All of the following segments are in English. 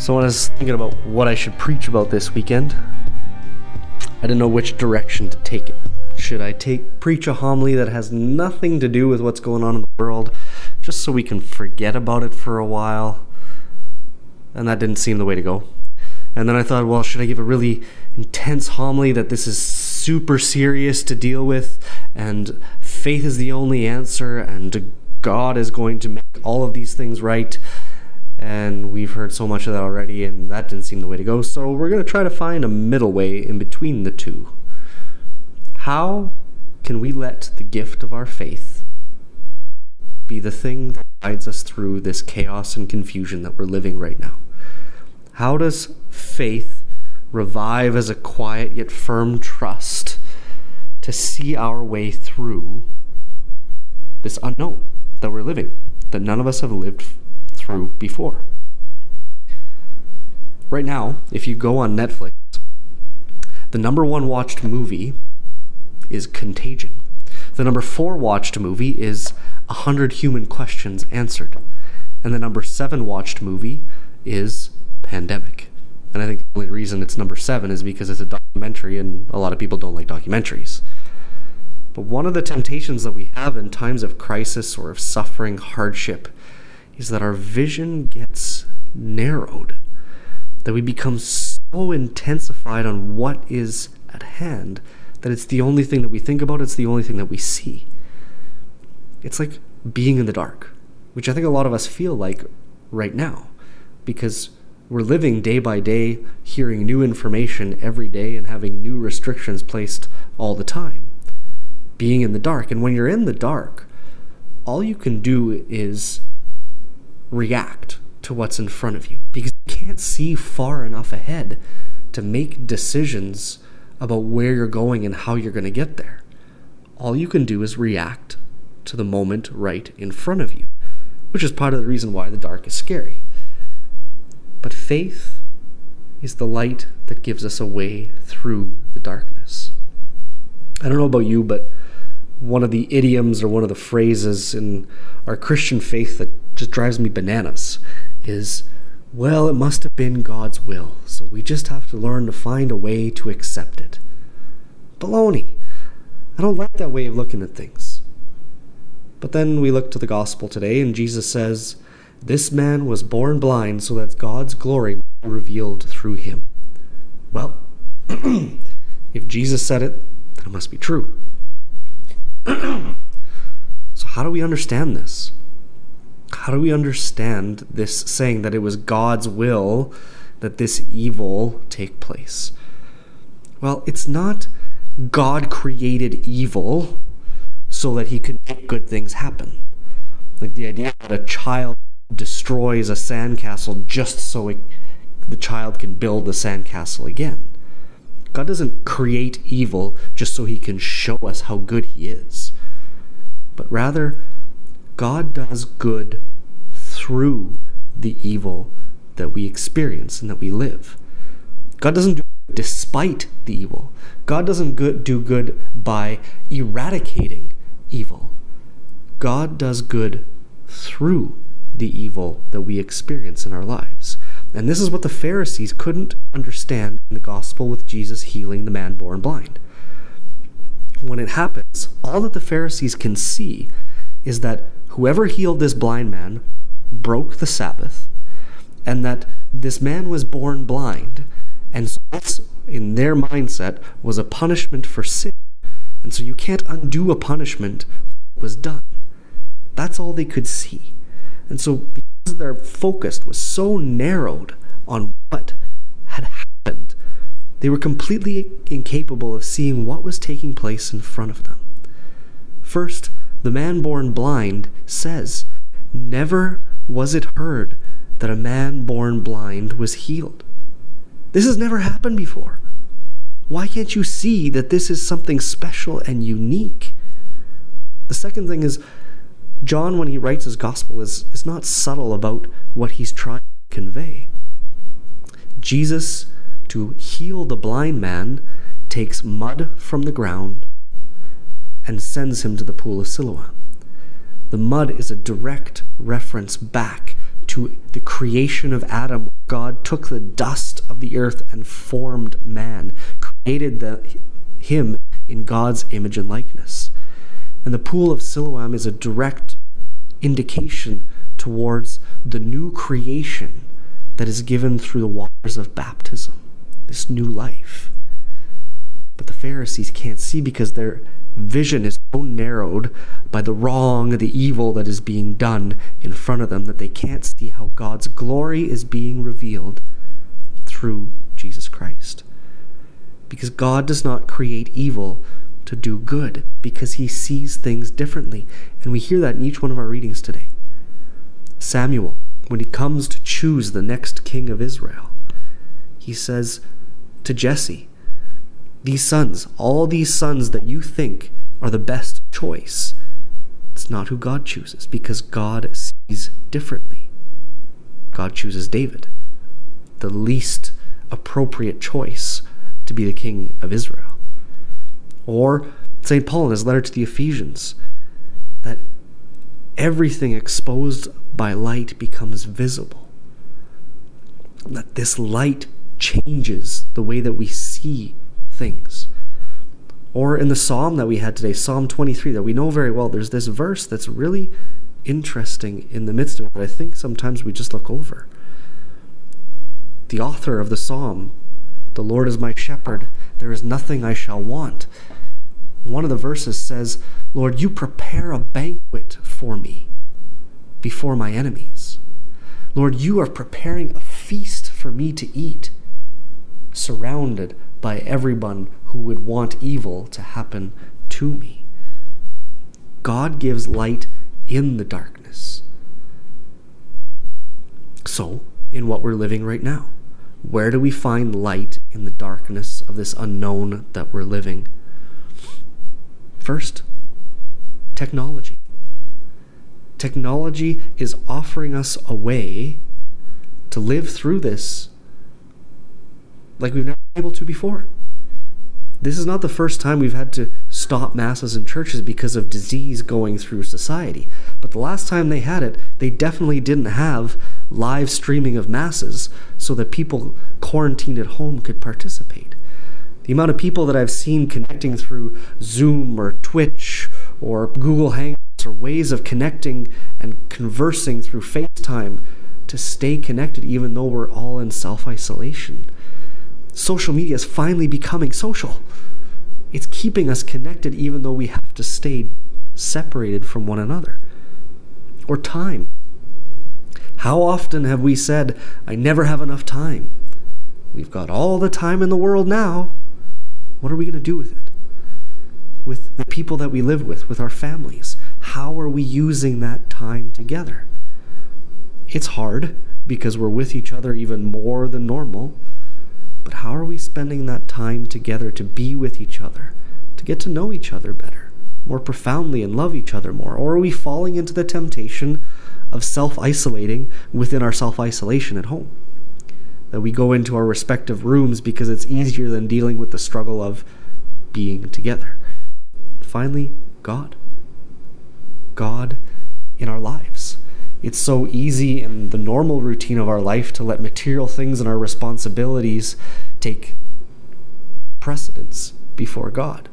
So when I was thinking about what I should preach about this weekend, I didn't know which direction to take it. Should I preach a homily that has nothing to do with what's going on in the world, just so we can forget about it for a while? And that didn't seem the way to go. And then I thought, well, should I give a really intense homily that this is super serious to deal with, and faith is the only answer, and God is going to make all of these things right? And we've heard so much of that already, and that didn't seem the way to go. So we're going to try to find a middle way in between the two. How can we let the gift of our faith be the thing that guides us through this chaos and confusion that we're living right now? How does faith revive as a quiet yet firm trust to see our way through this unknown that we're living, that none of us have lived through before? Right now, if you go on Netflix, the number one watched movie is Contagion. The number 4 watched movie is A Hundred Human Questions Answered. And the number 7 watched movie is Pandemic. And I think the only reason it's number 7 is because it's a documentary, and a lot of people don't like documentaries. But one of the temptations that we have in times of crisis or of suffering, hardship, is that our vision gets narrowed, that we become so intensified on what is at hand that it's the only thing that we think about, it's the only thing that we see. It's like being in the dark, which I think a lot of us feel like right now, because we're living day by day, hearing new information every day, and having new restrictions placed all the time. Being in the dark. And when you're in the dark, all you can do is react to what's in front of you, because you can't see far enough ahead to make decisions about where you're going and how you're going to get there. All you can do is react to the moment right in front of you, which is part of the reason why the dark is scary. But faith is the light that gives us a way through the darkness. I don't know about you, but one of the idioms or one of the phrases in our Christian faith that just drives me bananas is, well, it must have been God's will, so we just have to learn to find a way to accept it. Baloney. I don't like that way of looking at things. But then we look to the gospel today, and Jesus says, this man was born blind so that God's glory might be revealed through him. Well, if Jesus said it, then it must be true. So how do we understand this? How do we understand this saying that it was God's will that this evil take place? Well, it's not God created evil so that he could make good things happen. Like the idea that a child destroys a sandcastle just so the child can build the sandcastle again. God doesn't create evil just so he can show us how good he is. But rather, God does good through the evil that we experience and that we live. God doesn't do good despite the evil. God doesn't do good by eradicating evil. God does good through the evil that we experience in our lives. And this is what the Pharisees couldn't understand in the gospel with Jesus healing the man born blind. When it happens, all that the Pharisees can see is that whoever healed this blind man broke the Sabbath, and that this man was born blind, and so this, in their mindset, was a punishment for sin. And so you can't undo a punishment that was done. That's all they could see. And so because their focus was so narrowed on what had happened, they were completely incapable of seeing what was taking place in front of them. First, the man born blind says, never was it heard that a man born blind was healed. This has never happened before. Why can't you see that this is something special and unique? The second thing is, John, when he writes his gospel, is not subtle about what he's trying to convey. Jesus, to heal the blind man, takes mud from the ground and sends him to the pool of Siloam. The mud is a direct reference back to the creation of Adam, God took the dust of the earth and formed man, created him in God's image and likeness. And the pool of Siloam is a direct indication towards the new creation that is given through the waters of baptism, this new life. But the Pharisees can't see because their vision is so narrowed by the wrong, the evil that is being done in front of them, that they can't see how God's glory is being revealed through Jesus Christ. Because God does not create evil to do good, because he sees things differently. And we hear that in each one of our readings today. Samuel, when he comes to choose the next king of Israel, he says to Jesse, "These sons, all these sons that you think are the best choice, it's not who God chooses, because God sees differently. God chooses David, the least appropriate choice to be the king of Israel." Or St. Paul in his letter to the Ephesians, that everything exposed by light becomes visible. That this light changes the way that we see things. Or in the psalm that we had today, Psalm 23, that we know very well, there's this verse that's really interesting in the midst of it. I think sometimes we just look over. The author of the psalm, "The Lord is my shepherd, there is nothing I shall want." One of the verses says, "Lord, you prepare a banquet for me before my enemies. Lord, you are preparing a feast for me to eat, surrounded by everyone who would want evil to happen to me." God gives light in the darkness. So, in what we're living right now, where do we find light in the darkness of this unknown that we're living? First, technology. Technology is offering us a way to live through this like we've never been able to before. This is not the first time we've had to stop masses in churches because of disease going through society. But the last time they had it, they definitely didn't have live streaming of masses so that people quarantined at home could participate. The amount of people that I've seen connecting through Zoom or Twitch or Google Hangouts or ways of connecting and conversing through FaceTime to stay connected even though we're all in self-isolation. Social media is finally becoming social. It's keeping us connected even though we have to stay separated from one another. Or time. How often have we said, "I never have enough time"? We've got all the time in the world now. What are we going to do with it? With the people that we live with our families, how are we using that time together? It's hard because we're with each other even more than normal. But how are we spending that time together to be with each other, to get to know each other better, more profoundly, and love each other more? Or are we falling into the temptation of self-isolating within our self-isolation at home? That we go into our respective rooms because it's easier than dealing with the struggle of being together. Finally, God. God in our lives. It's so easy in the normal routine of our life to let material things and our responsibilities take precedence before God.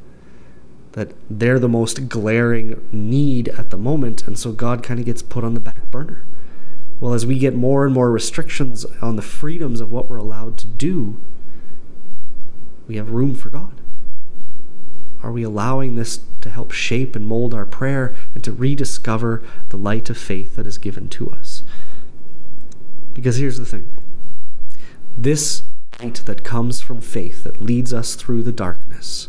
That they're the most glaring need at the moment, and so God kind of gets put on the back burner. Well, as we get more and more restrictions on the freedoms of what we're allowed to do, we have room for God. Are we allowing this to help shape and mold our prayer and to rediscover the light of faith that is given to us? Because here's the thing. This light that comes from faith that leads us through the darkness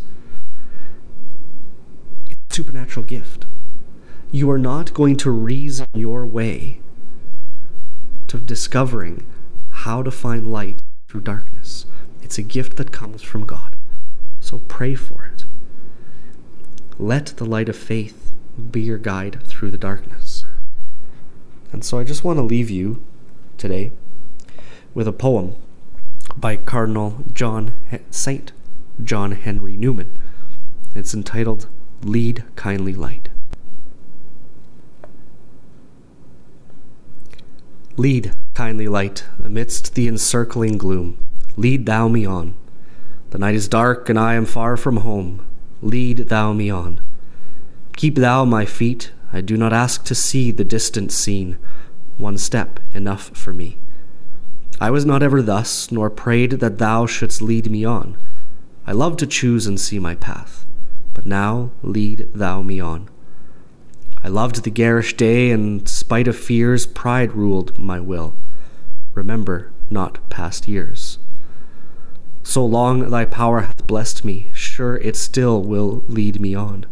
is a supernatural gift. You are not going to reason your way to discovering how to find light through darkness. It's a gift that comes from God. So pray for it. Let the light of faith be your guide through the darkness. And so I just want to leave you today with a poem by Cardinal St. John Henry Newman. It's entitled, "Lead Kindly Light." Lead kindly light, amidst the encircling gloom, lead thou me on. The night is dark, and I am far from home. Lead thou me on. Keep thou my feet. I do not ask to see the distant scene. One step enough for me. I was not ever thus, nor prayed that thou shouldst lead me on. I love to choose and see my path, but now lead thou me on. I loved the garish day, and in spite of fears, pride ruled my will. Remember not past years. So long thy power hath blessed me, sure it still will lead me on.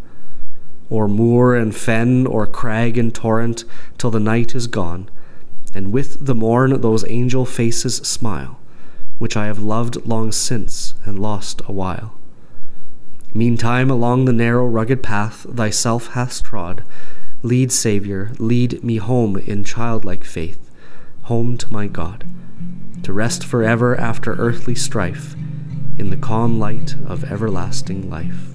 O'er moor and fen, o'er crag and torrent, till the night is gone, and with the morn those angel faces smile, which I have loved long since and lost a while. Meantime along the narrow rugged path thyself hast trod, lead, Saviour, lead me home in childlike faith, home to my God, to rest forever after earthly strife, in the calm light of everlasting life.